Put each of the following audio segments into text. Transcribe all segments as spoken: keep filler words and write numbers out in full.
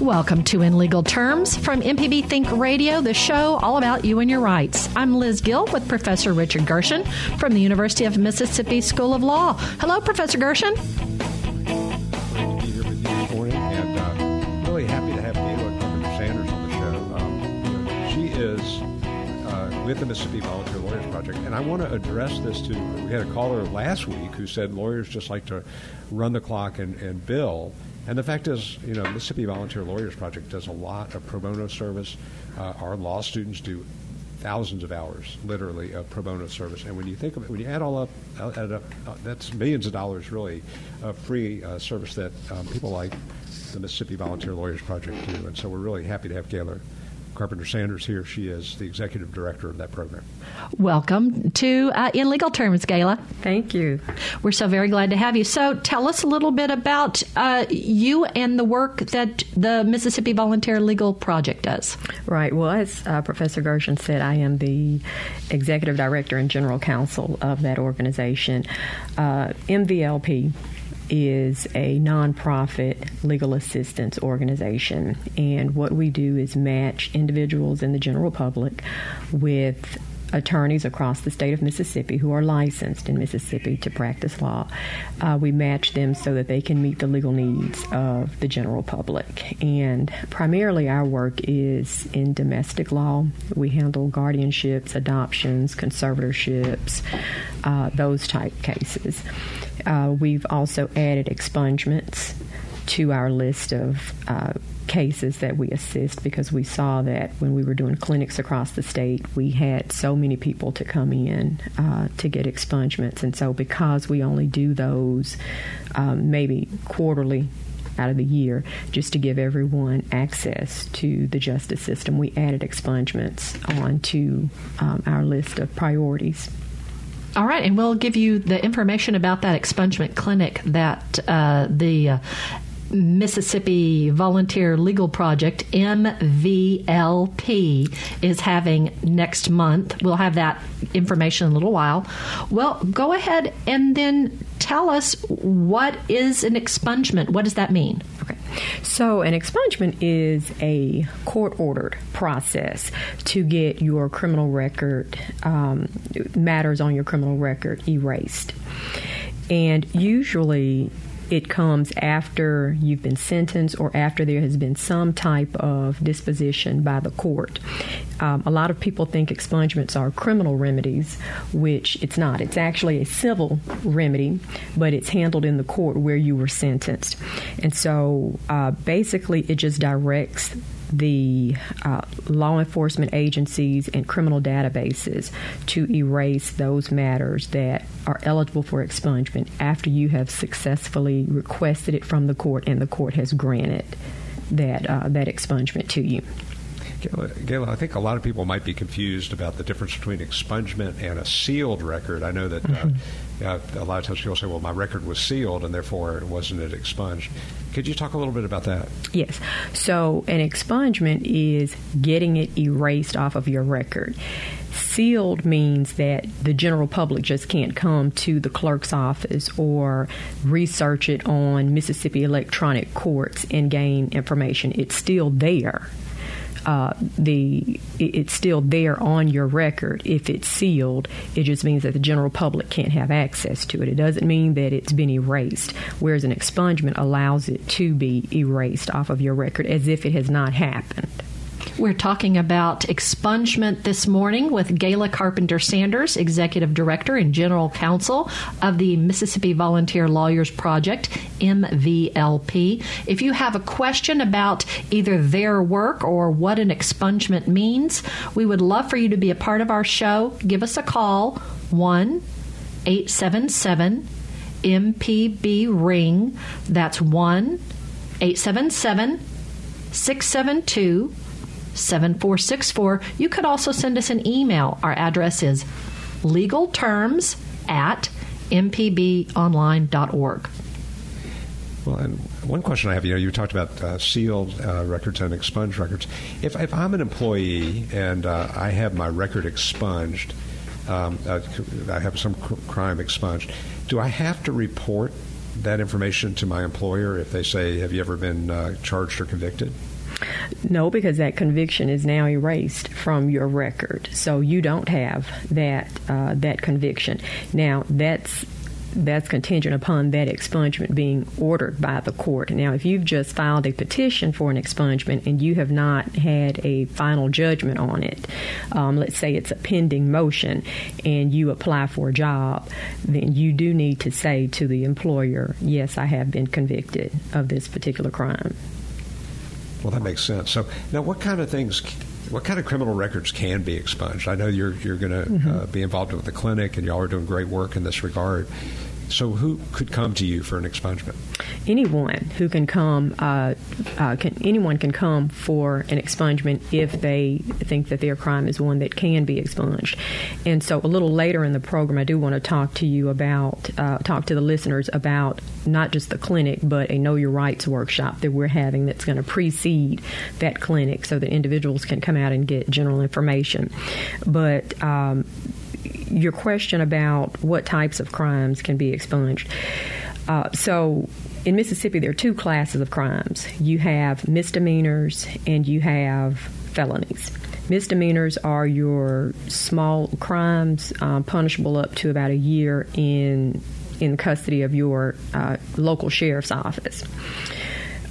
Welcome to In Legal Terms from M P B Think Radio, the show all about you and your rights. I'm Liz Gill with Professor Richard Gershon from the University of Mississippi School of Law. Hello, Professor Gershon. Great to be here with you this morning, and uh, really happy to have Gayla Carpenter-Sanders on the show. Um, you know, she is uh, with the Mississippi Volunteer Lawyers Project, and I want to address this to, we had a caller last week who said lawyers just like to run the clock and, and bill. And the fact is, you know, Mississippi Volunteer Lawyers Project does a lot of pro bono service. Uh, our law students do thousands of hours, literally, of pro bono service. And when you think of it, when you add all up, add up uh, that's millions of dollars, really, of free uh, service that um, people like the Mississippi Volunteer Lawyers Project do. And so we're really happy to have Gayla Carpenter-Sanders here. She is the executive director of that program. Welcome to uh, In Legal Terms, Gayla. Thank you. We're so very glad to have you. So tell us a little bit about uh, you and the work that the Mississippi Volunteer Legal Project does. Right. Well, as uh, Professor Gershon said, I am the executive director and general counsel of that organization. Uh, M V L P is a nonprofit legal assistance organization. And what we do is match individuals in the general public with attorneys across the state of Mississippi who are licensed in Mississippi to practice law. Uh, we match them so that they can meet the legal needs of the general public. And primarily our work is in domestic law. We handle guardianships, adoptions, conservatorships, uh, those type cases. Uh, we've also added expungements to our list of uh, cases that we assist because we saw that when we were doing clinics across the state, we had so many people to come in uh, to get expungements. And so because we only do those um, maybe quarterly out of the year, just to give everyone access to the justice system, we added expungements onto um, our list of priorities. All right, and we'll give you the information about that expungement clinic that uh, the uh, Mississippi Volunteer Legal Project, M V L P, is having next month. We'll have that information in a little while. Well, go ahead and then tell us, what is an expungement? What does that mean? Okay. So an expungement is a court-ordered process to get your criminal record, um, matters on your criminal record erased. And usually it comes after you've been sentenced or after there has been some type of disposition by the court. Um, a lot of people think expungements are criminal remedies, which it's not. It's actually a civil remedy, but it's handled in the court where you were sentenced. And so uh, basically it just directs the uh, law enforcement agencies and criminal databases to erase those matters that are eligible for expungement after you have successfully requested it from the court and the court has granted that uh, that expungement to you. Gayla, Gayla, I think a lot of people might be confused about the difference between expungement and a sealed record. I know that mm-hmm. uh, a lot of times people say, well, my record was sealed, and therefore wasn't it expunged? Could you talk a little bit about that? Yes. So an expungement is getting it erased off of your record. Sealed means that the general public just can't come to the clerk's office or research it on Mississippi electronic courts and gain information. It's still there. Uh, the it's still there on your record. If it's sealed, it just means that the general public can't have access to it. It doesn't mean that it's been erased, whereas an expungement allows it to be erased off of your record as if it has not happened. We're talking about expungement this morning with Gayla Carpenter-Sanders, Executive Director and General Counsel of the Mississippi Volunteer Lawyers Project, M V L P. If you have a question about either their work or what an expungement means, we would love for you to be a part of our show. Give us a call, one eight seven seven M P B ring. That's one eight seven seven, six seven two, seven four six four. You could also send us an email. Our address is legal terms at m p b online dot org. Well, and one question I have, you know, you talked about uh, sealed uh, records and expunged records. If, if I'm an employee and uh, I have my record expunged, um, uh, I have some cr- crime expunged, do I have to report that information to my employer if they say, have you ever been uh, charged or convicted? No, because that conviction is now erased from your record. So you don't have that uh, that conviction. Now, that's that's contingent upon that expungement being ordered by the court. Now, if you've just filed a petition for an expungement and you have not had a final judgment on it, um, let's say it's a pending motion and you apply for a job, then you do need to say to the employer, yes, I have been convicted of this particular crime. Well, that makes sense. So now what kind of things, what kind of criminal records can be expunged? I know you're you're going to mm-hmm. uh, be involved with the clinic, and y'all are doing great work in this regard. So who could come to you for an expungement? Anyone who can come, uh, uh, can, anyone can come for an expungement if they think that their crime is one that can be expunged. And so a little later in the program, I do want to talk to you about, uh, talk to the listeners about not just the clinic, but a Know Your Rights workshop that we're having that's going to precede that clinic so that individuals can come out and get general information. But um your question about what types of crimes can be expunged. Uh, so in Mississippi, there are two classes of crimes. You have misdemeanors and you have felonies. Misdemeanors are your small crimes, um, punishable up to about a year in in custody of your uh, local sheriff's office.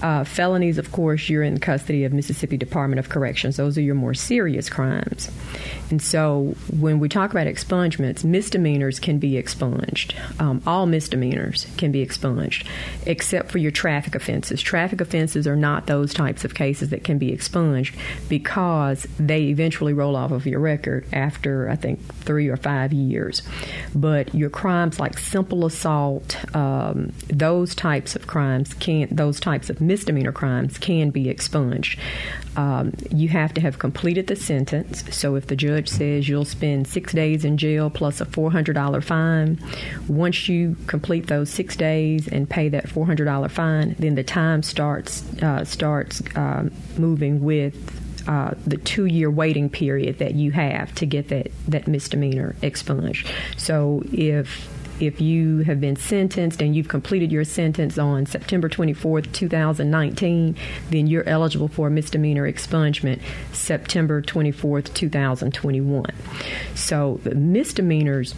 Uh, felonies, of course, you're in custody of Mississippi Department of Corrections. Those are your more serious crimes. And so when we talk about expungements, misdemeanors can be expunged. Um, all misdemeanors can be expunged, except for your traffic offenses. Traffic offenses are not those types of cases that can be expunged because they eventually roll off of your record after, I think, three or five years. But your crimes like simple assault, um, those types of crimes can't, those types of misdemeanor crimes can be expunged. Um, you have to have completed the sentence. So if the judge says you'll spend six days in jail plus a four hundred dollars fine, once you complete those six days and pay that four hundred dollars fine, then the time starts uh, starts uh, moving with Uh, the two-year waiting period that you have to get that, that misdemeanor expunged. So if if you have been sentenced and you've completed your sentence on September twenty-fourth, twenty nineteen, then you're eligible for a misdemeanor expungement September twenty-fourth, twenty twenty-one. So the misdemeanors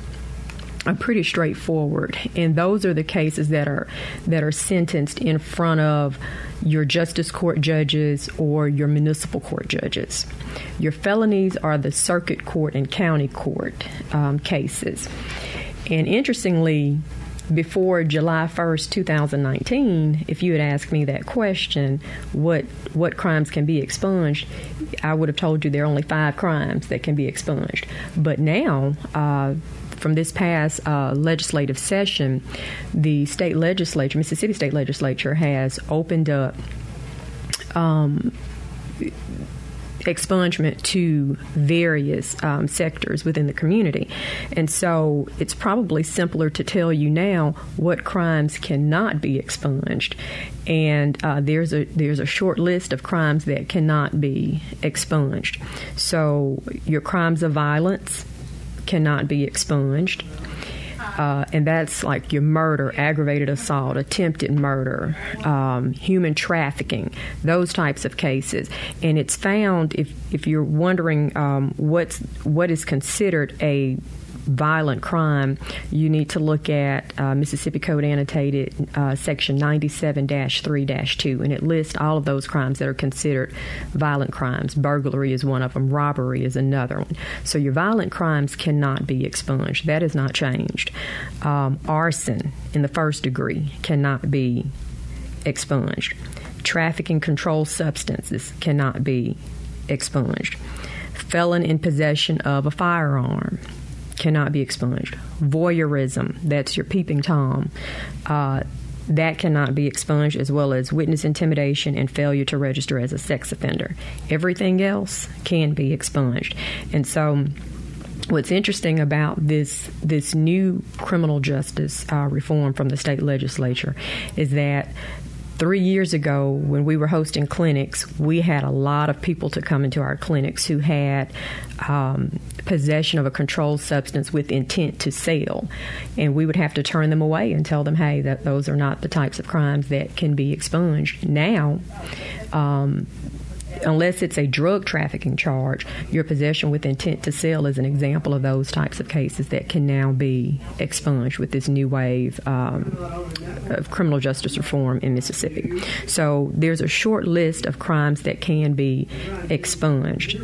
are pretty straightforward, and those are the cases that are that are sentenced in front of your justice court judges or your municipal court judges. Your felonies are the circuit court and county court um, cases. And interestingly, before July first, twenty nineteen, if you had asked me that question, what what crimes can be expunged, I would have told you there are only five crimes that can be expunged. But now, uh, from this past uh, legislative session, the state legislature, Mississippi state legislature, has opened up um, expungement to various um, sectors within the community. And so it's probably simpler to tell you now what crimes cannot be expunged. And uh, there's a there's a short list of crimes that cannot be expunged. So your crimes of violence cannot be expunged. Uh, and that's like your murder, aggravated assault, attempted murder, um, human trafficking, those types of cases. And it's found, if if you're wondering um, what's what is considered a violent crime, you need to look at uh, Mississippi Code Annotated uh, Section ninety-seven dash three dash two, and it lists all of those crimes that are considered violent crimes. Burglary is one of them. Robbery is another one. So your violent crimes cannot be expunged. That is not changed. Um, arson in the first degree cannot be expunged. Trafficking controlled substances cannot be expunged. Felon in possession of a firearm cannot be expunged. Voyeurism, that's your peeping Tom. Uh, that cannot be expunged, as well as witness intimidation and failure to register as a sex offender. Everything else can be expunged. And so what's interesting about this this new criminal justice uh, reform from the state legislature is that three years ago, when we were hosting clinics, we had a lot of people to come into our clinics who had um, possession of a controlled substance with intent to sell. And we would have to turn them away and tell them, hey, that those are not the types of crimes that can be expunged. Now, um, unless it's a drug trafficking charge, your possession with intent to sell is an example of those types of cases that can now be expunged with this new wave um, of criminal justice reform in Mississippi. So there's a short list of crimes that can be expunged.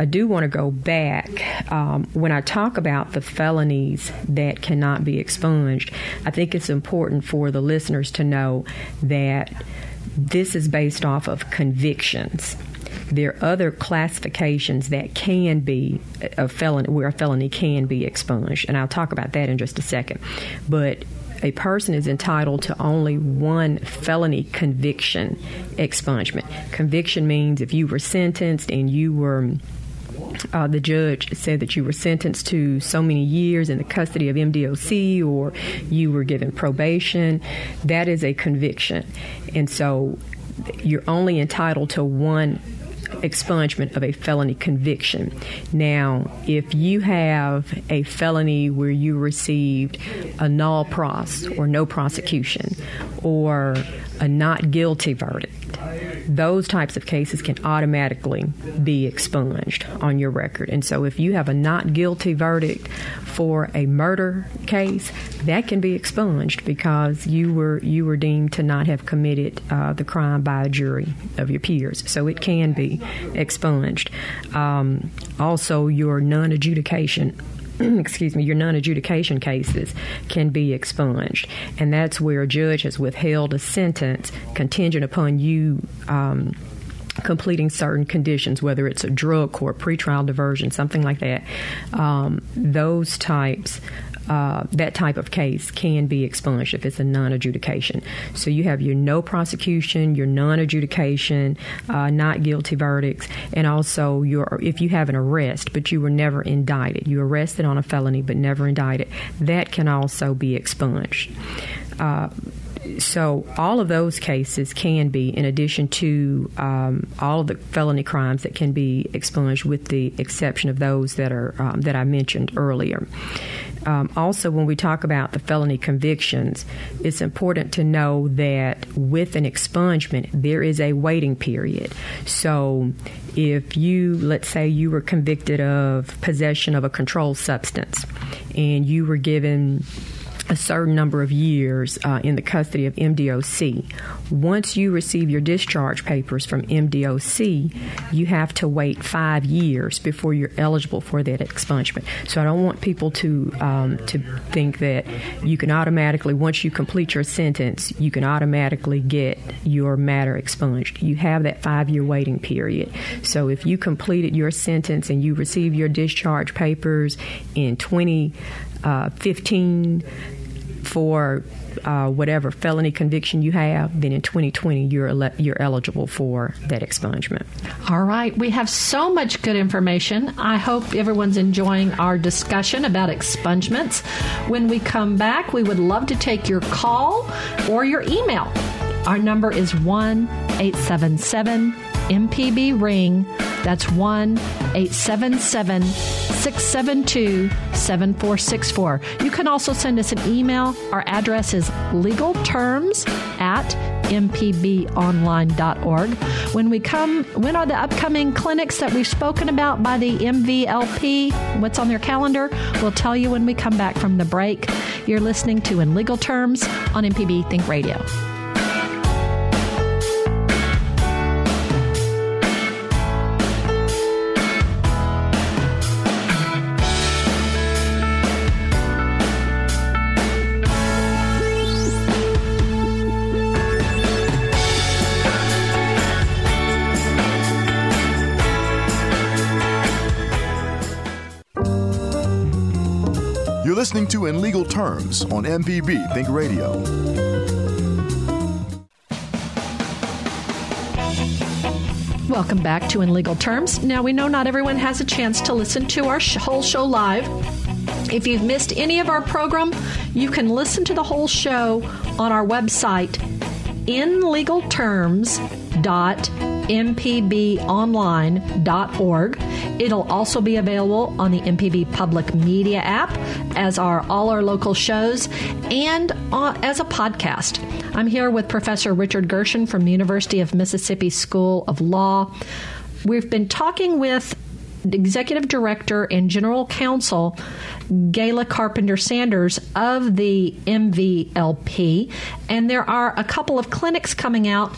I do want to go back. Um, when I talk about the felonies that cannot be expunged, I think it's important for the listeners to know that this is based off of convictions. There are other classifications that can be a felony, where a felony can be expunged, and I'll talk about that in just a second. But a person is entitled to only one felony conviction expungement. Conviction means if you were sentenced and you were Uh, the judge said that you were sentenced to so many years in the custody of M D O C, or you were given probation, that is a conviction. And so you're only entitled to one expungement of a felony conviction. Now, if you have a felony where you received a null pros or no prosecution or a not guilty verdict, those types of cases can automatically be expunged on your record. And so if you have a not guilty verdict for a murder case, that can be expunged because you were you were deemed to not have committed uh, the crime by a jury of your peers. So it can be expunged. Um, also, your non-adjudication excuse me, your non-adjudication cases can be expunged. And that's where a judge has withheld a sentence contingent upon you um, completing certain conditions, whether it's a drug court, pretrial diversion, something like that. Um, those types Uh, that type of case can be expunged if it's a non-adjudication. So you have your no prosecution, your non-adjudication, uh, not guilty verdicts, and also your if you have an arrest but you were never indicted. You arrested on a felony but never indicted. That can also be expunged. Uh, So all of those cases can be, in addition to um, all of the felony crimes that can be expunged, with the exception of those that are um, that I mentioned earlier. Um, also, when we talk about the felony convictions, it's important to know that with an expungement, there is a waiting period. So if you, let's say you were convicted of possession of a controlled substance and you were given a certain number of years uh, in the custody of M D O C. Once you receive your discharge papers from M D O C, you have to wait five years before you're eligible for that expungement. So I don't want people to um, to think that you can automatically, once you complete your sentence, you can automatically get your matter expunged. You have that five-year waiting period. So if you completed your sentence and you receive your discharge papers in twenty fifteen for uh, whatever felony conviction you have, then in twenty twenty you're ele- you're eligible for that expungement. All right. We have so much good information. I hope everyone's enjoying our discussion about expungements. When we come back, we would love to take your call or your email. Our number is one eight seven seven M P B ring. That's one eight seven seven six seven two seven four six four. You can also send us an email. Our address is legal terms at m p b online dot org. When we come, when are the upcoming clinics that we've spoken about by the M V L P? What's on their calendar? We'll tell you when we come back from the break. You're listening to In Legal Terms on M P B Think Radio. Listening to In Legal Terms on M P B Think Radio. Welcome back to In Legal Terms. Now, we know not everyone has a chance to listen to our sh- whole show live. If you've missed any of our program, you can listen to the whole show on our website, in legal terms dot m p b online dot org. It'll also be available on the M P B Public Media app, as are all our local shows, and uh, as a podcast. I'm here with Professor Richard Gershon from the University of Mississippi School of Law. We've been talking with Executive Director and General Counsel Gayla Carpenter-Sanders of the M V L P, and there are a couple of clinics coming out.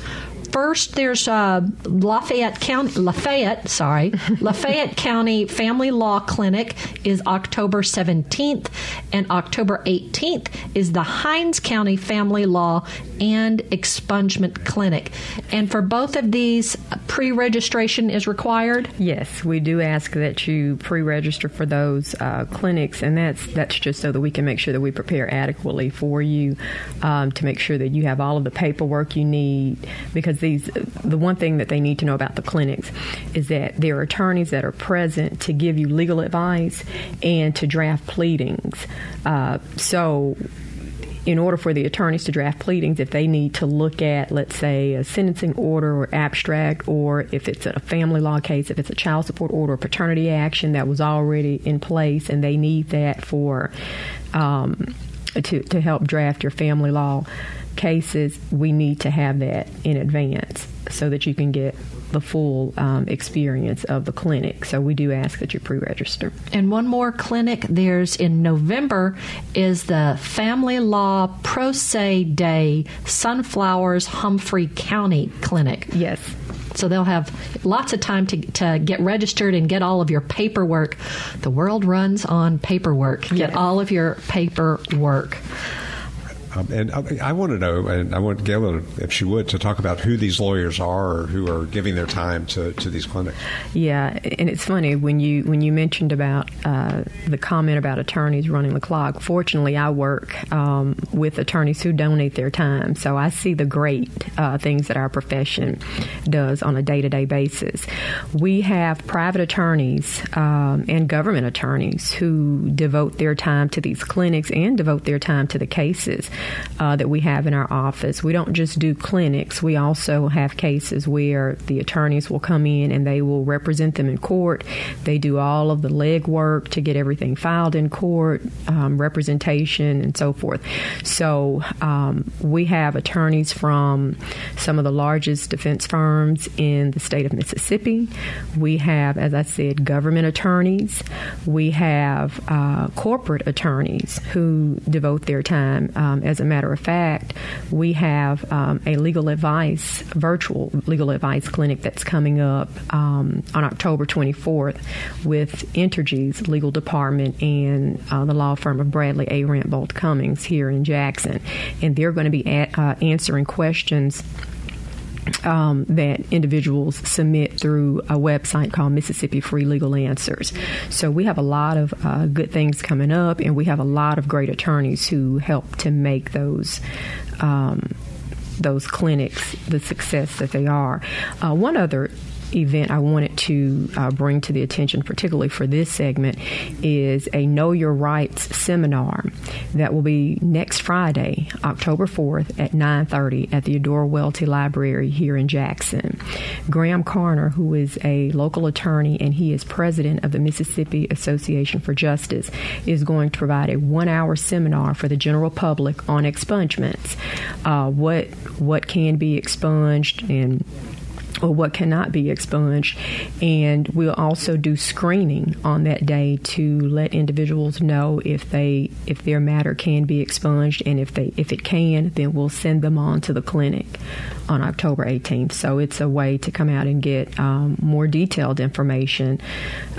First, there's uh, Lafayette County, Lafayette, sorry, Lafayette County Family Law Clinic is October seventeenth, and October eighteenth is the Hinds County Family Law and Expungement Clinic. And for both of these, pre-registration is required? Yes, we do ask that you pre-register for those uh, clinics, and that's that's just so that we can make sure that we prepare adequately for you, um, to make sure that you have all of the paperwork you need, because These, the one thing that they need to know about the clinics is that there are attorneys that are present to give you legal advice and to draft pleadings. Uh, so in order for the attorneys to draft pleadings, if they need to look at, let's say, a sentencing order or abstract, or if it's a family law case, if it's a child support order or paternity action that was already in place, and they need that for um, to, to help draft your family law cases, we need to have that in advance so that you can get the full um, experience of the clinic. So we do ask that you pre-register. And one more clinic there's in November is the Family Law Pro Se Day Sunflowers Humphrey County Clinic. Yes. So they'll have lots of time to to get registered and get all of your paperwork. The world runs on paperwork. Get yes. all of your paperwork. Um, and I, I want to know, and I want Gayla, if she would, to talk about who these lawyers are or who are giving their time to, to these clinics. Yeah, and it's funny, when you when you mentioned about uh, the comment about attorneys running the clock, fortunately I work um, with attorneys who donate their time, so I see the great uh, things that our profession does on a day-to-day basis. We have private attorneys um, and government attorneys who devote their time to these clinics and devote their time to the cases Uh, that we have in our office. We don't just do clinics. We also have cases where the attorneys will come in and they will represent them in court. They do all of the legwork to get everything filed in court, um, representation, and so forth. So um, we have attorneys from some of the largest defense firms in the state of Mississippi. We have, as I said, government attorneys. We have uh, corporate attorneys who devote their time. Um, As a matter of fact, we have um, a legal advice, virtual legal advice clinic that's coming up um, on October twenty-fourth with Entergy's legal department and uh, the law firm of Bradley Arant Bolt Cummings here in Jackson. And they're going to be a- uh, answering questions Um, that individuals submit through a website called Mississippi Free Legal Answers. So we have a lot of uh, good things coming up, and we have a lot of great attorneys who help to make those um, those clinics the success that they are. Uh, one other event I wanted to uh, bring to the attention, particularly for this segment, is a Know Your Rights seminar that will be next Friday, October fourth at nine thirty at the Eudora Welty Library here in Jackson. Graham Carner, who is a local attorney and he is president of the Mississippi Association for Justice, is going to provide a one-hour seminar for the general public on expungements, uh, what what can be expunged and or what cannot be expunged. And we'll also do screening on that day to let individuals know if they if their matter can be expunged, and if they if it can, then we'll send them on to the clinic on October eighteenth. So it's a way to come out and get um, more detailed information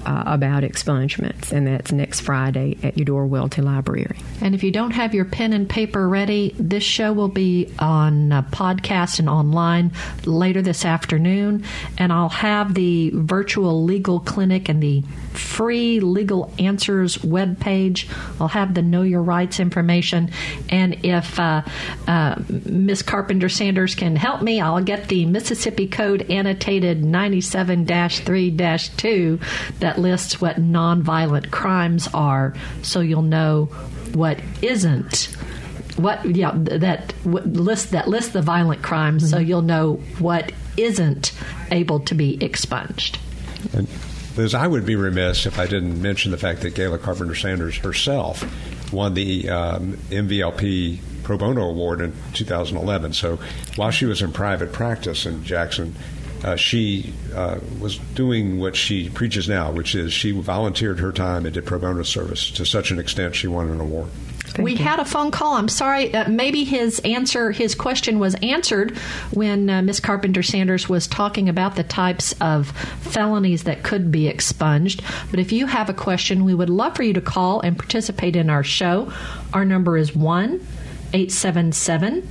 uh, about expungements, and that's next Friday at Eudora Welty Library. And if you don't have your pen and paper ready, this show will be on a podcast and online later this afternoon. And I'll have the virtual legal clinic and the free legal answers webpage. I'll have the Know Your Rights information. And if uh, uh, Miz Carpenter-Sanders can help help me, I'll get the Mississippi Code Annotated ninety-seven dash three dash two that lists what nonviolent crimes are, so you'll know what isn't. What yeah that what list that lists the violent crimes, mm-hmm. so you'll know what isn't able to be expunged. And Liz, I would be remiss if I didn't mention the fact that Gayla Carpenter-Sanders herself won the um, M V L P Pro Bono Award in two thousand eleven. So while she was in private practice in Jackson, uh, she uh, was doing what she preaches now, which is she volunteered her time and did pro bono service to such an extent she won an award. Thank we you. Had a phone call. I'm sorry. Uh, maybe his answer, his question was answered when uh, Miz Carpenter-Sanders was talking about the types of felonies that could be expunged. But if you have a question, we would love for you to call and participate in our show. Our number is one eight seven seven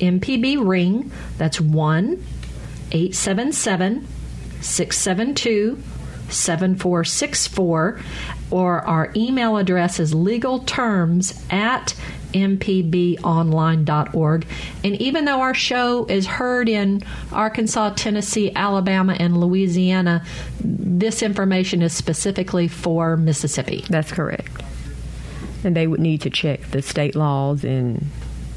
M P B ring. That's one eight seven seven six seven two seven four six four, or our email address is legal terms at m p b online dot org. And even though our show is heard in Arkansas, Tennessee, Alabama, and Louisiana, this information is specifically for Mississippi. That's correct. And they would need to check the state laws, and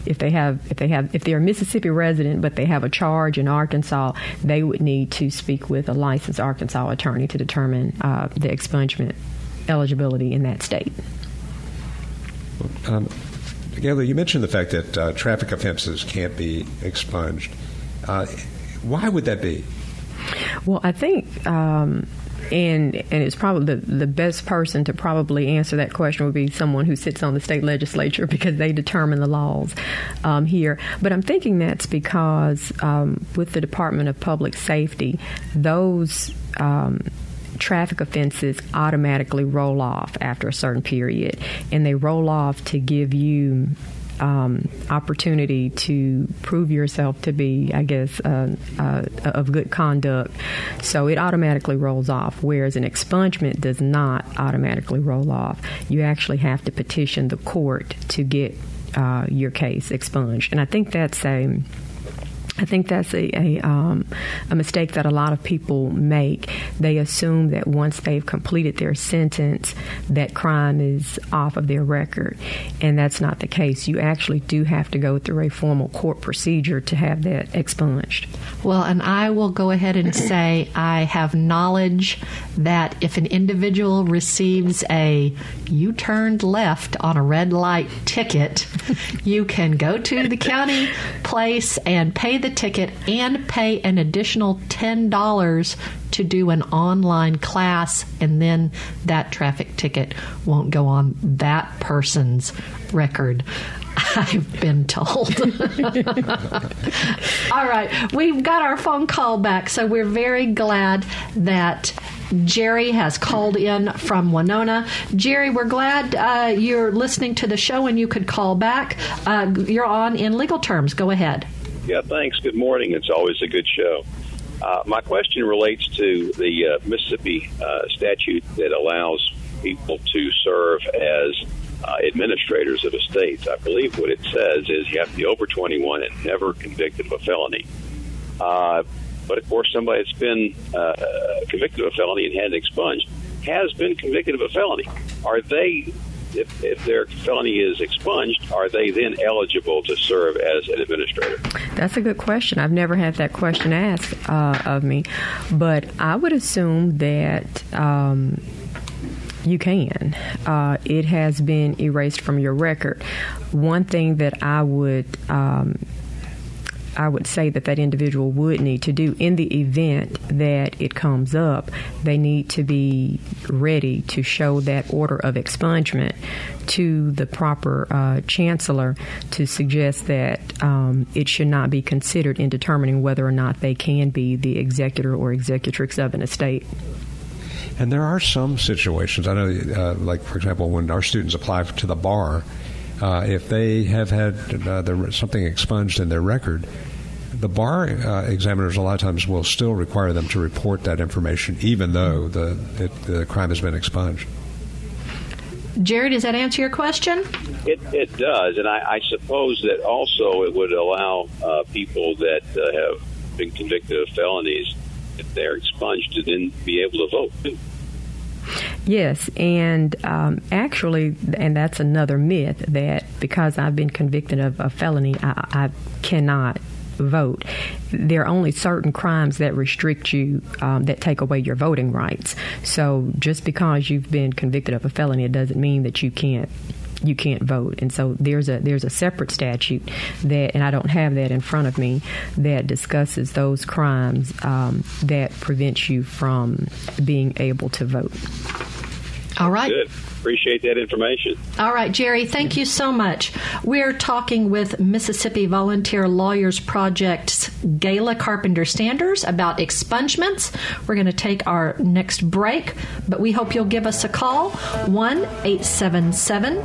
if they have, if they have, if they're a Mississippi resident but they have a charge in Arkansas, they would need to speak with a licensed Arkansas attorney to determine uh, the expungement eligibility in that state. Um, Gayla, you mentioned the fact that uh, traffic offenses can't be expunged. Uh, why would that be? Well, I think. Um, And and it's probably the, the best person to probably answer that question would be someone who sits on the state legislature, because they determine the laws um, here. But I'm thinking that's because um, with the Department of Public Safety, those um, traffic offenses automatically roll off after a certain period, and they roll off to give you Um, opportunity to prove yourself to be, I guess, uh, uh, of good conduct. So it automatically rolls off, whereas an expungement does not automatically roll off. You actually have to petition the court to get uh, your case expunged. And I think that's a... I think that's a a, um, a mistake that a lot of people make. They assume that once they've completed their sentence, that crime is off of their record, and that's not the case. You actually do have to go through a formal court procedure to have that expunged. Well, and I will go ahead and say I have knowledge that if an individual receives a "you turned left on a red light" ticket, you can go to the county place and pay the ticket and pay an additional ten dollars to do an online class, and then that traffic ticket won't go on that person's record, I've been told. All right. We've got our phone call back, so we're very glad that Jerry has called in from Winona. Jerry, we're glad uh, you're listening to the show and you could call back. Uh, you're on In Legal Terms. Go ahead. Yeah, thanks. Good morning. It's always a good show. Uh, my question relates to the uh, Mississippi uh, statute that allows people to serve as uh, administrators of estates. I believe what it says is you have to be over twenty-one and never convicted of a felony. Uh, but, of course, somebody that's been uh, convicted of a felony and had it expunged has been convicted of a felony. Are they... If, if their felony is expunged, are they then eligible to serve as an administrator? That's a good question. I've never had that question asked uh, of me. But I would assume that um, you can. Uh, it has been erased from your record. One thing that I would... Um, I would say that that individual would need to do in the event that it comes up, they need to be ready to show that order of expungement to the proper uh, chancellor to suggest that um, it should not be considered in determining whether or not they can be the executor or executrix of an estate. And there are some situations, I know, uh, like, for example, when our students apply to the bar, Uh, if they have had uh, their, something expunged in their record, the bar uh, examiners a lot of times will still require them to report that information, even though the, it, the crime has been expunged. Jerry, does that answer your question? It, it does, and I, I suppose that also it would allow uh, people that uh, have been convicted of felonies, if they're expunged, to then be able to vote, too. Yes, and um, actually, and that's another myth, that because I've been convicted of a felony, I, I cannot vote. There are only certain crimes that restrict you, um, that take away your voting rights. So just because you've been convicted of a felony, it doesn't mean that you can't you can't vote. And so there's a there's a separate statute that, and I don't have that in front of me, that discusses those crimes um, that prevent you from being able to vote. All right. Good. Appreciate that information. All right, Jerry, thank you so much. We're talking with Mississippi Volunteer Lawyers Project's Gayla Carpenter-Sanders about expungements. We're going to take our next break, but we hope you'll give us a call, one eight seven seven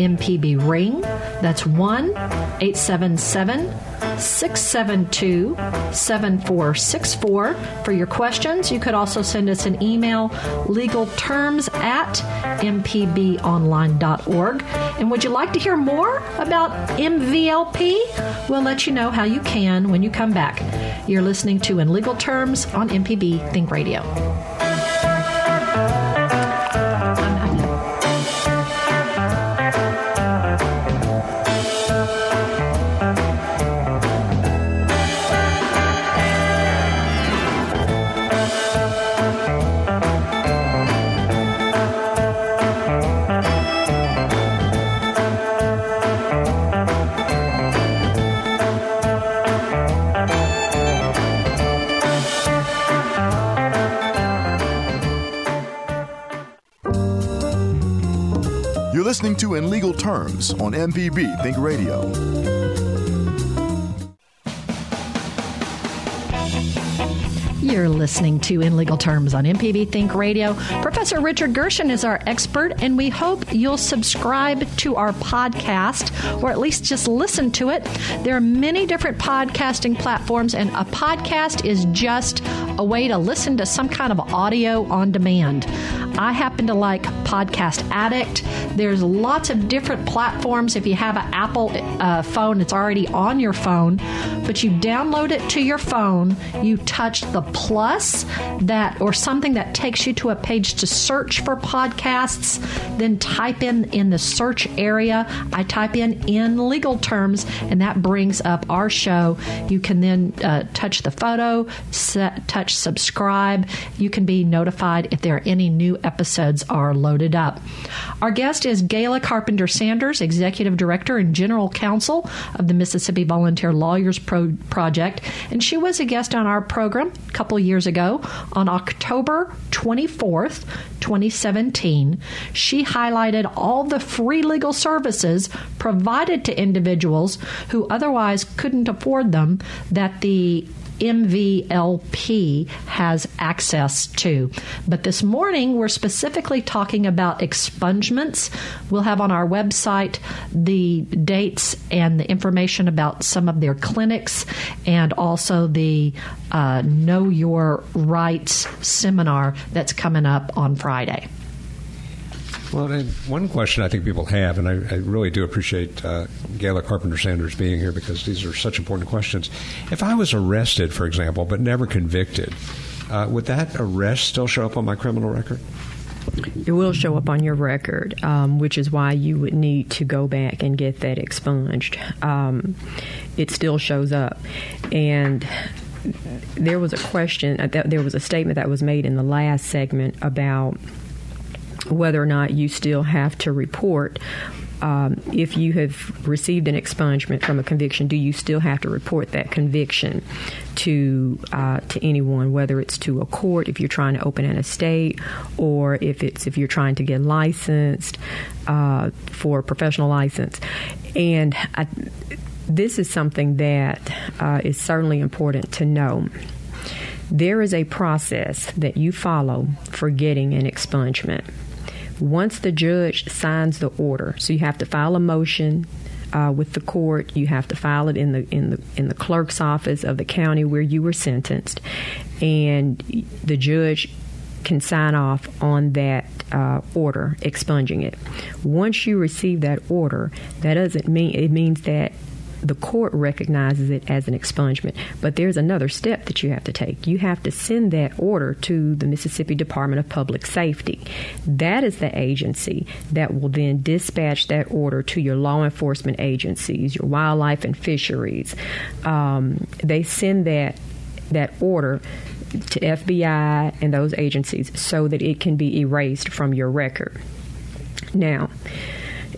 M P B ring. That's one eight seven seven six seven two seven four six four for your questions. You could also send us an email, legalterms at m p b online dot org. And would you like to hear more about M V L P? We'll let you know how you can when you come back. You're listening to In Legal Terms on M P B Think Radio. Listening to In Legal Terms on M P B Think Radio. You're listening to In Legal Terms on M P B Think Radio. Professor Richard Gershon is our expert, and we hope you'll subscribe to our podcast, or at least just listen to it. There are many different podcasting platforms, and a podcast is just a way to listen to some kind of audio on demand. I happen to like Podcast Addict. There's lots of different platforms. If you have an Apple uh, phone, it's already on your phone, but you download it to your phone. You touch the plus that or something that takes you to a page to search for podcasts. Then type in in the search area. I type in In Legal Terms, and that brings up our show. You can then uh, touch the photo, set, touch subscribe. You can be notified if there are any new episodes are loaded up. Our guest is Gayla Carpenter-Sanders, Executive Director and General Counsel of the Mississippi Volunteer Lawyers Pro- Project, and she was a guest on our program a couple years ago on October twenty-fourth, twenty seventeen. She highlighted all the free legal services provided to individuals who otherwise couldn't afford them that the M V L P has access to. But this morning, we're specifically talking about expungements. We'll have on our website the dates and the information about some of their clinics, and also the uh, Know Your Rights seminar that's coming up on Friday. Well, one question I think people have, and I, I really do appreciate uh, Gayla Carpenter-Sanders being here, because these are such important questions. If I was arrested, for example, but never convicted, uh, would that arrest still show up on my criminal record? It will show up on your record, um, which is why you would need to go back and get that expunged. Um, it still shows up. And there was a question, uh, th- there was a statement that was made in the last segment about whether or not you still have to report um, if you have received an expungement from a conviction. Do you still have to report that conviction to uh, to anyone, whether it's to a court if you're trying to open an estate, or if it's if you're trying to get licensed uh, for a professional license? And I, this is something that uh, is certainly important to know. There is a process that you follow for getting an expungement. Once the judge signs the order, so you have to file a motion uh, with the court. You have to file it in the in the in the clerk's office of the county where you were sentenced, and the judge can sign off on that uh, order, expunging it. Once you receive that order, that doesn't mean, it means that the court recognizes it as an expungement. But there's another step that you have to take. You have to send that order to the Mississippi Department of Public Safety. That is the agency that will then dispatch that order to your law enforcement agencies, your wildlife and fisheries. Um, they send that that order to F B I and those agencies so that it can be erased from your record. Now,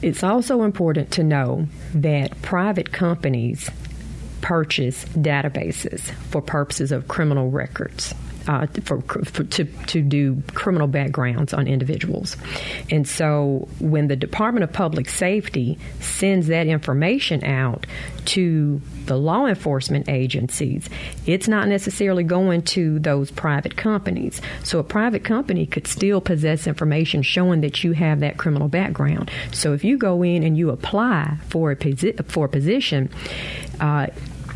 it's also important to know that private companies purchase databases for purposes of criminal records, uh, for, for to, to do criminal backgrounds on individuals. And so when the Department of Public Safety sends that information out to the law enforcement agencies, it's not necessarily going to those private companies. So a private company could still possess information showing that you have that criminal background. So if you go in and you apply for a, posi- for a position, uh,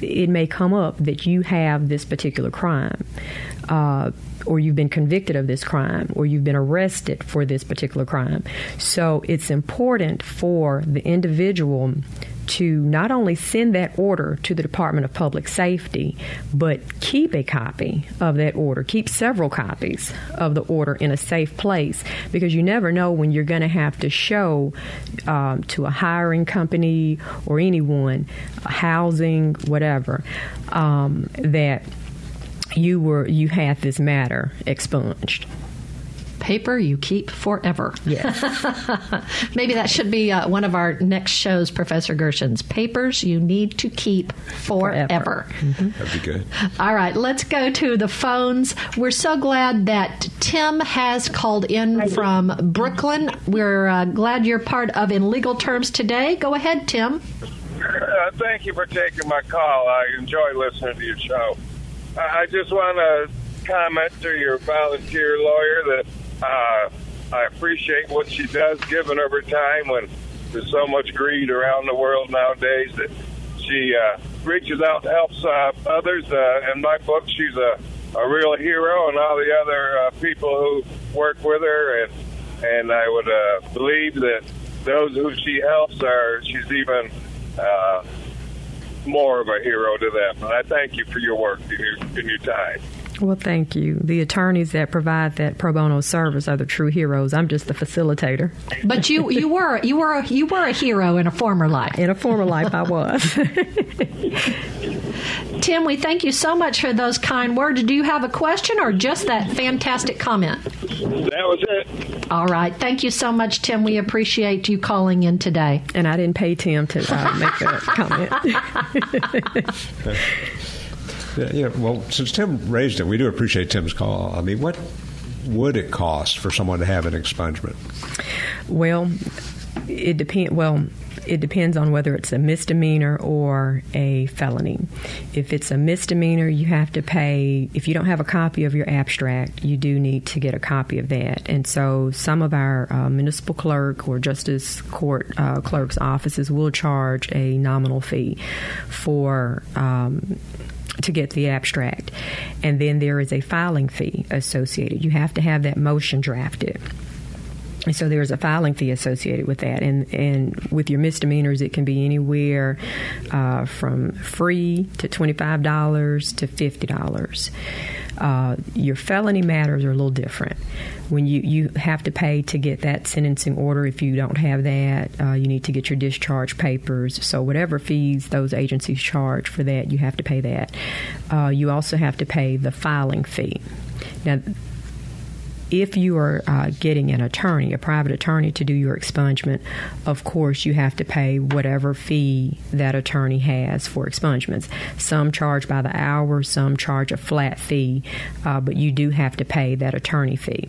it may come up that you have this particular crime, uh, or you've been convicted of this crime, or you've been arrested for this particular crime. So it's important for the individual to not only send that order to the Department of Public Safety, but keep a copy of that order, keep several copies of the order in a safe place, because you never know when you're going to have to show um, to a hiring company or anyone, housing, whatever, um, that you were you had this matter expunged. Paper you keep forever. Yes. Maybe that should be uh, one of our next shows, Professor Gershon's papers you need to keep forever. forever. Mm-hmm. That'd be good. All right, let's go to the phones. We're so glad that Tim has called in from Brooklyn. We're uh, glad you're part of In Legal Terms today. Go ahead, Tim. Uh, thank you for taking my call. I enjoy listening to your show. I just want to comment to your volunteer lawyer that Uh, I appreciate what she does, given of her time, when there's so much greed around the world nowadays, that she uh, reaches out and helps uh, others. Uh, in my book, she's a, a real hero, and all the other uh, people who work with her. And, and I would uh, believe that those who she helps are, she's even uh, more of a hero to them. And I thank you for your work and your, and your time. Well, thank you. The attorneys that provide that pro bono service are the true heroes. I'm just the facilitator. But you, you were you were a, you were a hero in a former life. In a former life, I was. Tim, we thank you so much for those kind words. Do you have a question or just that fantastic comment? That was it. All right. Thank you so much, Tim. We appreciate you calling in today. And I didn't pay Tim to uh, make that comment. Yeah, yeah, well, since Tim raised it, we do appreciate Tim's call. I mean, what would it cost for someone to have an expungement? Well, it depend. Well, it depends on whether it's a misdemeanor or a felony. If it's a misdemeanor, you have to pay. If you don't have a copy of your abstract, you do need to get a copy of that. And so some of our uh, municipal clerk or justice court uh, clerk's offices will charge a nominal fee for um to get the abstract. And then there is a filing fee associated. You have to have that motion drafted. And so there is a filing fee associated with that. And, and with your misdemeanors, it can be anywhere uh, from free to twenty-five dollars to fifty dollars. Uh, your felony matters are a little different. When you, you have to pay to get that sentencing order. If you don't have that, uh, you need to get your discharge papers. So whatever fees those agencies charge for that, you have to pay that. Uh, you also have to pay the filing fee. Now, if you are uh, getting an attorney, a private attorney, to do your expungement, of course, you have to pay whatever fee that attorney has for expungements. Some charge by the hour, some charge a flat fee, uh, but you do have to pay that attorney fee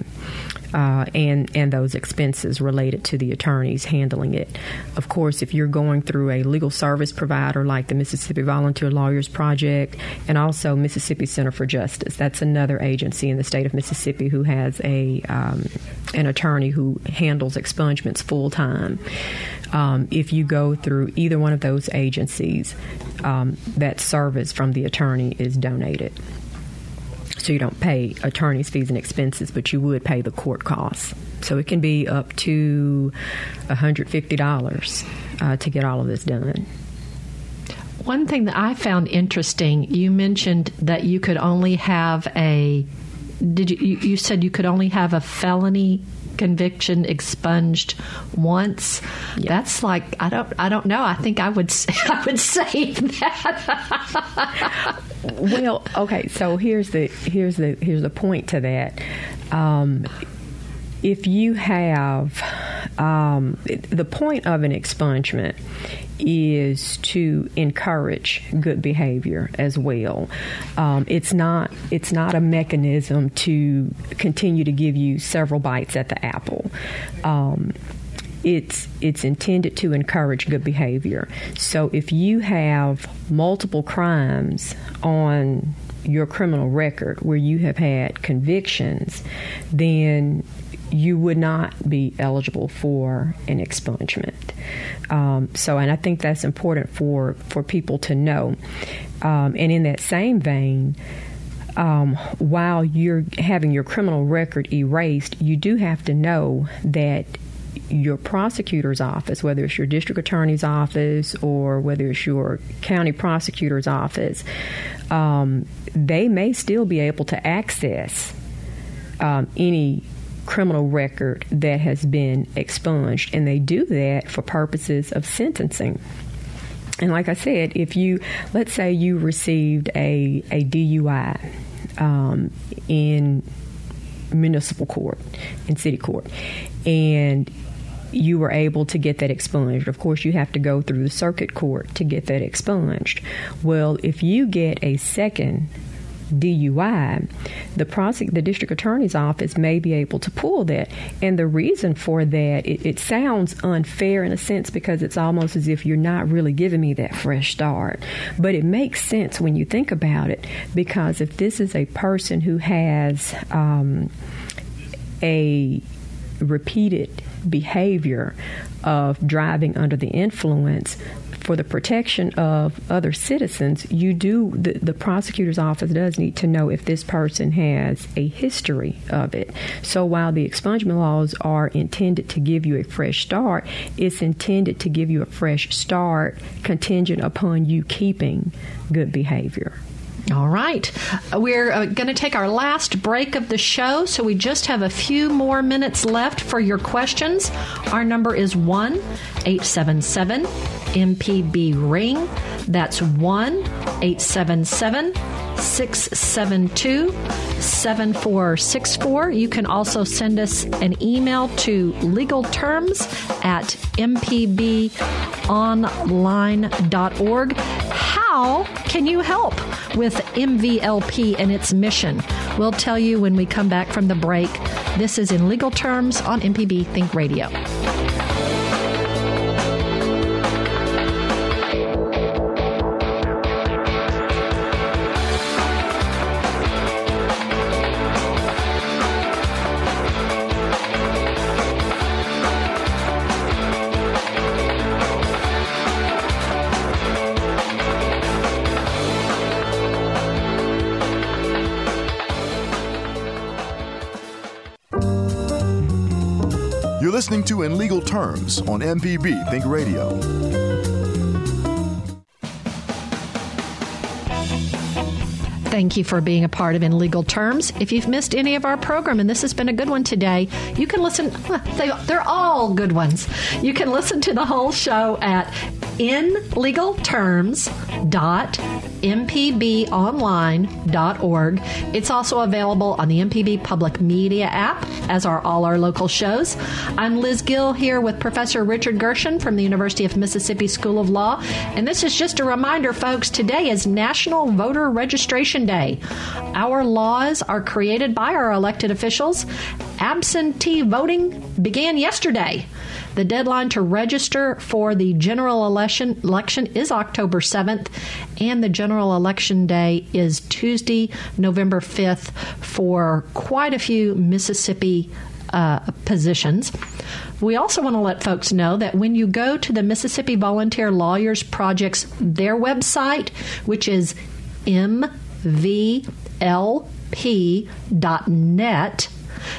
uh, and, and those expenses related to the attorneys handling it. Of course, if you're going through a legal service provider like the Mississippi Volunteer Lawyers Project and also Mississippi Center for Justice, that's another agency in the state of Mississippi who has a A, um, an attorney who handles expungements full time. Um, if you go through either one of those agencies, um, that service from the attorney is donated. So you don't pay attorney's fees and expenses, but you would pay the court costs. So it can be up to one hundred fifty dollars uh, to get all of this done. One thing that I found interesting, you mentioned that you could only have a, did you, you, you said you could only have a felony conviction expunged once. Yep. That's like, I don't, I don't know. I think I would, I would save that. Well, okay. So here's the, here's the, here's the point to that. Um, if you have, um, the point of an expungement is to encourage good behavior as well. Um, it's not it's not a mechanism to continue to give you several bites at the apple. Um, it's it's intended to encourage good behavior. So if you have multiple crimes on your criminal record where you have had convictions, then you would not be eligible for an expungement. Um, so, and I think that's important for, for people to know. Um, and in that same vein, um, while you're having your criminal record erased, you do have to know that your prosecutor's office, whether it's your district attorney's office or whether it's your county prosecutor's office, um, they may still be able to access um, any criminal record that has been expunged, and they do that for purposes of sentencing. And like I said, if you, let's say you received a, a D U I um, in municipal court, in city court, and you were able to get that expunged. Of course, you have to go through the circuit court to get that expunged. Well, if you get a second D U I, the prosec- the district attorney's office may be able to pull that. And the reason for that, it, it sounds unfair in a sense because it's almost as if you're not really giving me that fresh start. But it makes sense when you think about it, because if this is a person who has um, a repeated behavior of driving under the influence, for the protection of other citizens, you do, the, the prosecutor's office does need to know if this person has a history of it. So while the expungement laws are intended to give you a fresh start, it's intended to give you a fresh start contingent upon you keeping good behavior. All right. We're uh, going to take our last break of the show, so we just have a few more minutes left for your questions. Our number is one eight seven seven M P B ring. That's one eight seven seven six seven two seven four six four. You can also send us an email to legal terms at m p b online dot org. How can you help with M V L P and its mission? We'll tell you when we come back from the break. This is In Legal Terms on M P B Think Radio. Listening to In Legal Terms on M P B Think Radio. Thank you for being a part of In Legal Terms. If you've missed any of our program, and this has been a good one today, you can listen. They, they're all good ones. You can listen to the whole show at in legal terms dot m p b online dot org. It's also available on the M P B Public Media app, as are all our local shows. I'm Liz Gill here with Professor Richard Gershon from the University of Mississippi School of Law. And this is just a reminder, folks, today is National Voter Registration Day. Our laws are created by our elected officials. Absentee voting began yesterday. The deadline to register for the general election, election is October seventh, and the general election day is Tuesday, November fifth, for quite a few Mississippi uh, positions. We also want to let folks know that when you go to the Mississippi Volunteer Lawyers Project's, their website, which is M V L P dot org, M L P dot net,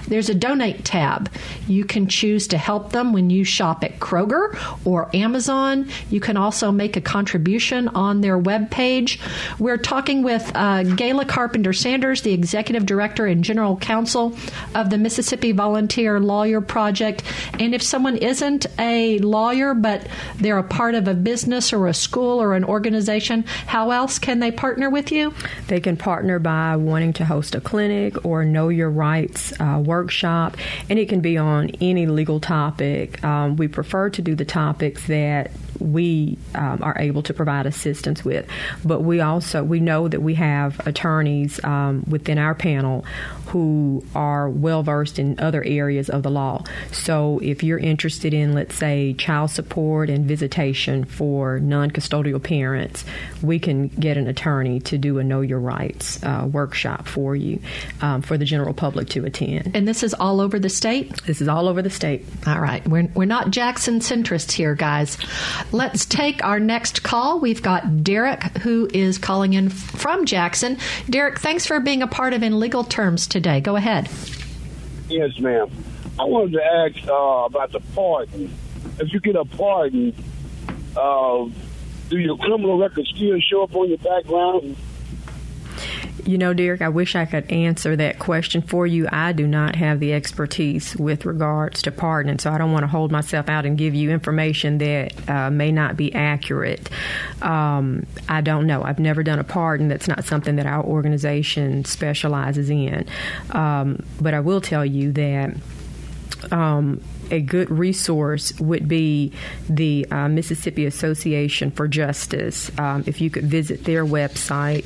there's a donate tab. You can choose to help them when you shop at Kroger or Amazon. You can also make a contribution on their webpage. We're talking with uh, Gayla Carpenter-Sanders, the Executive Director and General Counsel of the Mississippi Volunteer Lawyer Project. And if someone isn't a lawyer, but they're a part of a business or a school or an organization, how else can they partner with you? They can partner by wanting to host a clinic or Know Your Rights uh, workshop, and it can be on any legal topic. Um, we prefer to do the topics that we um, are able to provide assistance with, but we also we know that we have attorneys um, within our panel who are well versed in other areas of the law. So if you're interested in, let's say, child support and visitation for non-custodial parents, we can get an attorney to do a Know Your Rights uh, workshop for you um, for the general public to attend. And this is all over the state? This is all over the state. All right. We're, we're not Jackson centrists here, guys. Let's take our next call. We've got Derek, who is calling in from Jackson. Derek, thanks for being a part of In Legal Terms today. Go ahead. Yes, ma'am. I wanted to ask uh, about the pardon. If you get a pardon, uh, do your criminal records still show up on your background? You know, Derek, I wish I could answer that question for you. I do not have the expertise with regards to pardoning, so I don't want to hold myself out and give you information that uh, may not be accurate. Um, I don't know. I've never done a pardon. That's not something that our organization specializes in. Um, but I will tell you that Um, a good resource would be the uh, Mississippi Association for Justice. Um, if you could visit their website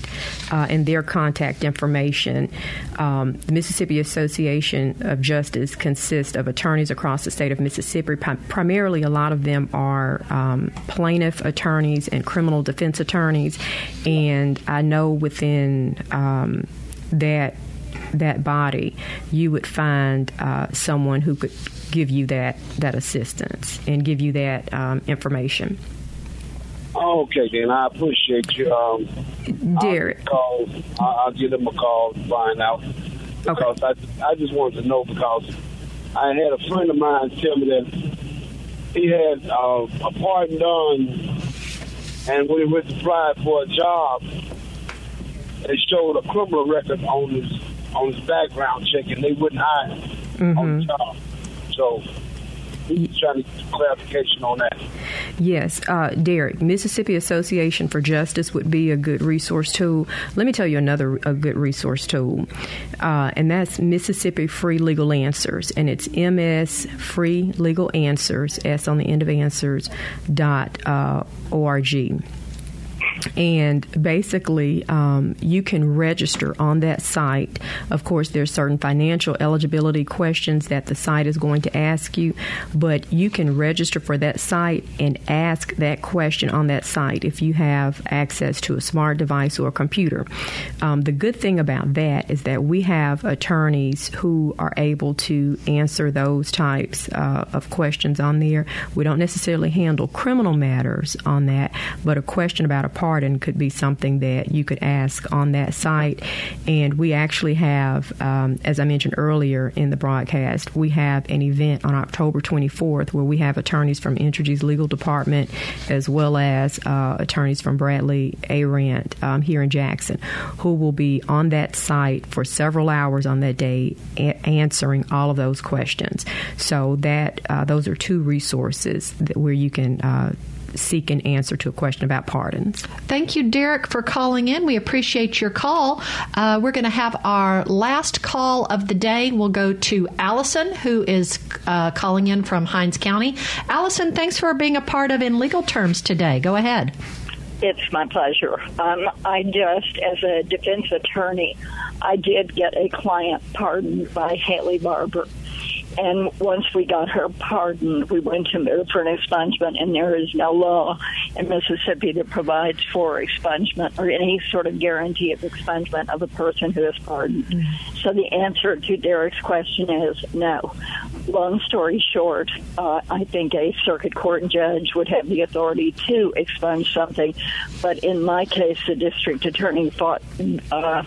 uh, and their contact information. Um, the Mississippi Association of Justice consists of attorneys across the state of Mississippi. Primarily, a lot of them are um, plaintiff attorneys and criminal defense attorneys. And I know within um, that that body, you would find uh, someone who could give you that, that assistance and give you that um, information. Okay, then. I appreciate you. Um, Derek. I'll, call, I'll give them a call to find out. Because okay. I, I just wanted to know, because I had a friend of mine tell me that he had uh, a pardon done, and when he went to apply for a job, they showed a criminal record on his on his background check, and they wouldn't hire him mm-hmm. on the job. So he's trying to get clarification on that. Yes, uh, Derek, Mississippi Association for Justice would be a good resource tool. Let me tell you another a good resource tool, uh, and that's Mississippi Free Legal Answers, and it's M S Free Legal Answers, S on the end of answers, dot uh, O R G. And basically, um, you can register on that site. Of course, there's certain financial eligibility questions that the site is going to ask you, but you can register for that site and ask that question on that site if you have access to a smart device or a computer. Um, the good thing about that is that we have attorneys who are able to answer those types uh, of questions on there. We don't necessarily handle criminal matters on that, but a question about a pardon could be something that you could ask on that site. And we actually have, um, as I mentioned earlier in the broadcast, we have an event on October twenty-fourth where we have attorneys from Entergy's legal department as well as uh, attorneys from Bradley Arant um, here in Jackson, who will be on that site for several hours on that day a- answering all of those questions. So that uh, those are two resources that, where you can uh, seek an answer to a question about pardons. Thank you, Derek, for calling in. We appreciate your call. Uh, we're going to have our last call of the day. We'll go to Allison, who is uh, calling in from Hinds County. Allison, thanks for being a part of In Legal Terms today. Go ahead. It's my pleasure. Um, I just, as a defense attorney, I did get a client pardoned by Haley Barber. And once we got her pardoned, we went to move for an expungement, and there is no law in Mississippi that provides for expungement or any sort of guarantee of expungement of a person who is pardoned. Mm-hmm. So the answer to Derek's question is no. Long story short, uh, I think a circuit court judge would have the authority to expunge something, but in my case, the district attorney thought uh,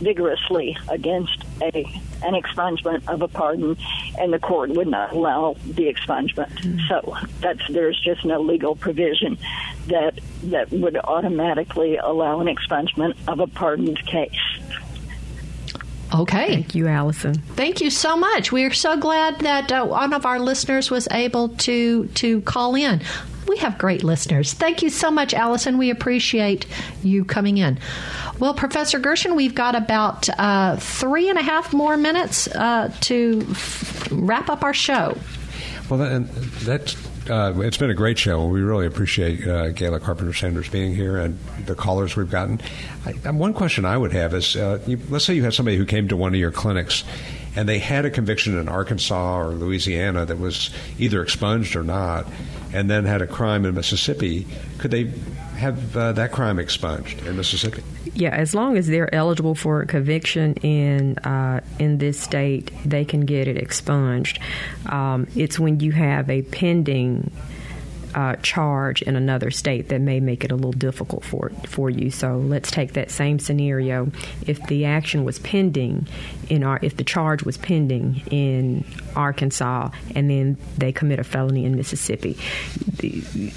vigorously against a an expungement of a pardon, and the court would not allow the expungement. Mm-hmm. So that's there's just no legal provision that that would automatically allow an expungement of a pardoned case. Okay. Thank you, Allison. Thank you so much. We are so glad that uh, one of our listeners was able to to call in. We have great listeners. Thank you so much, Allison. We appreciate you coming in. Well, Professor Gershon, we've got about uh, three and a half more minutes uh, to f- wrap up our show. Well, that, that's uh, it's been a great show. We really appreciate uh, Gayla Carpenter-Sanders being here and the callers we've gotten. I, one question I would have is, uh, you, let's say you have somebody who came to one of your clinics and they had a conviction in Arkansas or Louisiana that was either expunged or not, and then had a crime in Mississippi. Could they have uh, that crime expunged in Mississippi? Yeah, as long as they're eligible for a conviction in uh, in this state, they can get it expunged. Um, it's when you have a pending Uh, charge in another state that may make it a little difficult for for you. So let's take that same scenario. If the action was pending in our, if the charge was pending in Arkansas, and then they commit a felony in Mississippi,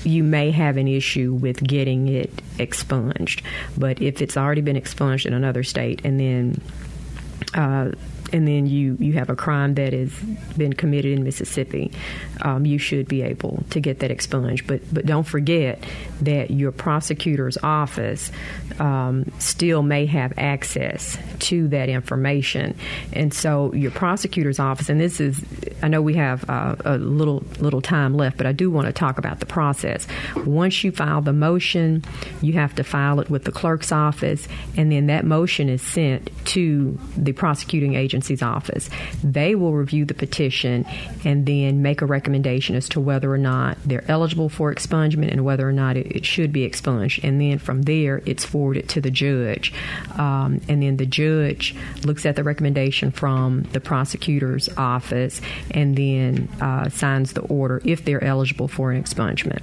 you may have an issue with getting it expunged. But if it's already been expunged in another state, and then uh, and then you, you have a crime that has been committed in Mississippi, um, you should be able to get that expunged. But but don't forget that your prosecutor's office um, still may have access to that information. And so your prosecutor's office, and this is, I know we have uh, a little little time left, but I do want to talk about the process. Once you file the motion, you have to file it with the clerk's office, and then that motion is sent to the prosecuting agency. Office. They will review the petition and then make a recommendation as to whether or not they're eligible for expungement and whether or not it, it should be expunged. And then from there, it's forwarded to the judge. Um, and then the judge looks at the recommendation from the prosecutor's office and then uh, signs the order if they're eligible for an expungement.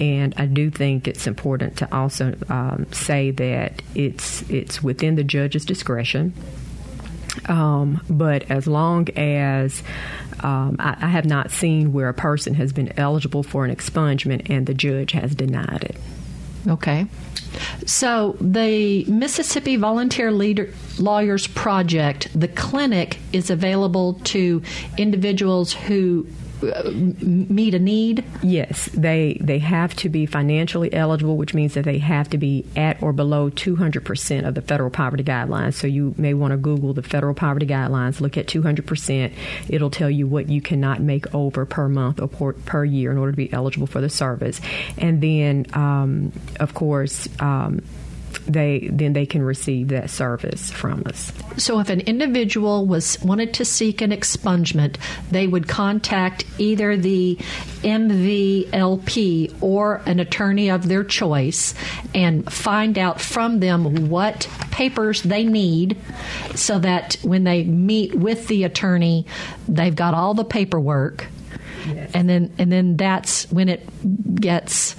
And I do think it's important to also um, say that it's it's within the judge's discretion. Um, but as long as um, I, I have not seen where a person has been eligible for an expungement and the judge has denied it. Okay. So the Mississippi Volunteer Leader, Lawyers Project, the clinic is available to individuals who meet a need? Yes. They they have to be financially eligible, which means that they have to be at or below two hundred percent of the federal poverty guidelines. So you may want to Google the federal poverty guidelines, look at two hundred percent. It'll tell you what you cannot make over per month or per, per year in order to be eligible for the service. And then, um, of course, um, they then they can receive that service from us. So if an individual was wanted to seek an expungement, they would contact either the M V L P or an attorney of their choice and find out from them what papers they need so that when they meet with the attorney, they've got all the paperwork. Yes. And then and then that's when it gets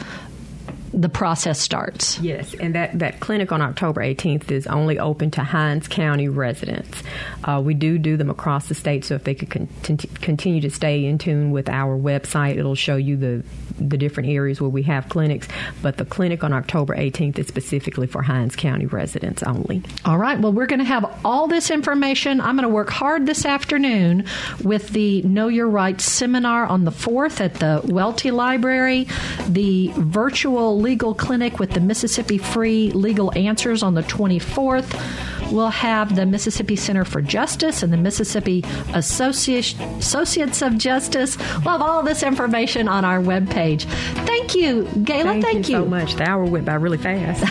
the process starts. Yes, and that, that clinic on October eighteenth is only open to Hinds County residents. Uh, we do do them across the state, so if they could con- continue to stay in tune with our website, it'll show you the the different areas where we have clinics. But the clinic on October eighteenth is specifically for Hinds County residents only. All right. Well, we're going to have all this information. I'm going to work hard this afternoon with the Know Your Rights seminar on the fourth at the Welty Library, the virtual legal clinic with the Mississippi Free Legal Answers on the twenty-fourth. We'll have the Mississippi Center for Justice and the Mississippi Associates of Justice. We'll have all this information on our webpage. Thank you, Gayla. Thank, thank you, you so much. The hour went by really fast.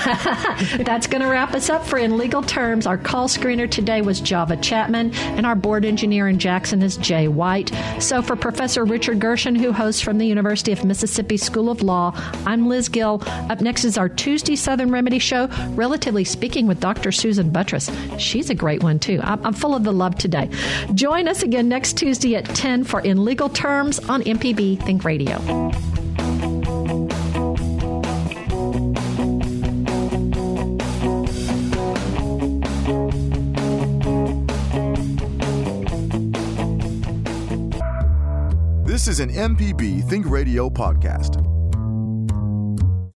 That's going to wrap us up for In Legal Terms. Our call screener today was Java Chapman, and our board engineer in Jackson is Jay White. So for Professor Richard Gershon, who hosts from the University of Mississippi School of Law, I'm Liz Gill. Up next is our Tuesday Southern Remedy Show, Relatively Speaking, with Doctor Susan Buttress. She's a great one, too. I'm, I'm full of the love today. Join us again next Tuesday at ten for In Legal Terms on M P B Think Radio. Thank you. is an M P B Think Radio podcast.